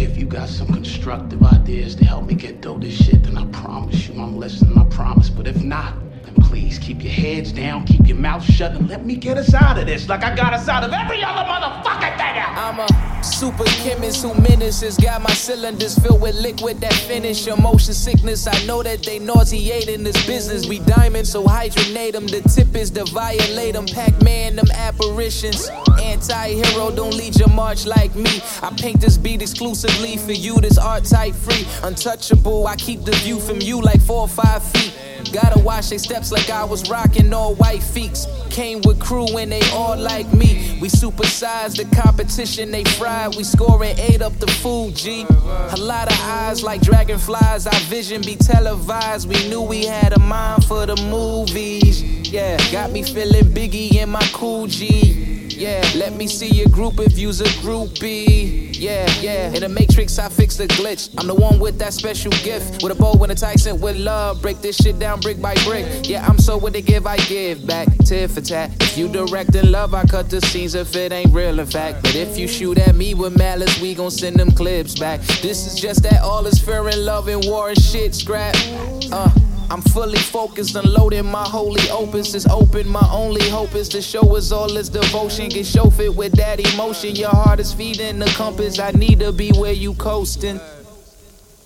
If you got some constructive ideas to help me get through this shit, then I promise you I'm listening, I promise. But if not, then please keep your heads down, keep your mouth shut, and let me get us out of this like I got us out of every other motherfucking thing out. I'm a super chemist who menaces, got my cylinders filled with liquid that finish your motion sickness. I know that they nauseate in this business. We diamonds, so hydronate them. The tip is to violate them. Pac-Man, them apparitions. Anti-hero, don't lead your march like me. I paint this beat exclusively for you, this art type free. Untouchable, I keep the view from you like 4 or 5 feet. Gotta watch they steps like I was rocking all white feeks. Came with crew and they all like me. We supersize the competition, they fried. We scoring 8 up the food, G. A lot of eyes like dragonflies. Our vision be televised. We knew we had a mind for the movies. Yeah, got me feeling Biggie in my cool G. Yeah, let me see your group if you's a groupie. Yeah, yeah. In the Matrix, I fix the glitch. I'm the one with that special gift. With a bow and a Tyson with love. Break this shit down brick by brick. Yeah, I'm so with the give, I give back. Tit for tat. If you direct in love, I cut the scenes if it ain't real, in fact. But if you shoot at me with malice, we gon' send them clips back. This is just that all is fair in love and war and shit scrap. I'm fully focused, unloading my holy opus is open. My only hope is to show us all this devotion. Get chauffeured with that emotion. Your heart is feeding the compass. I need to be where you coastin'.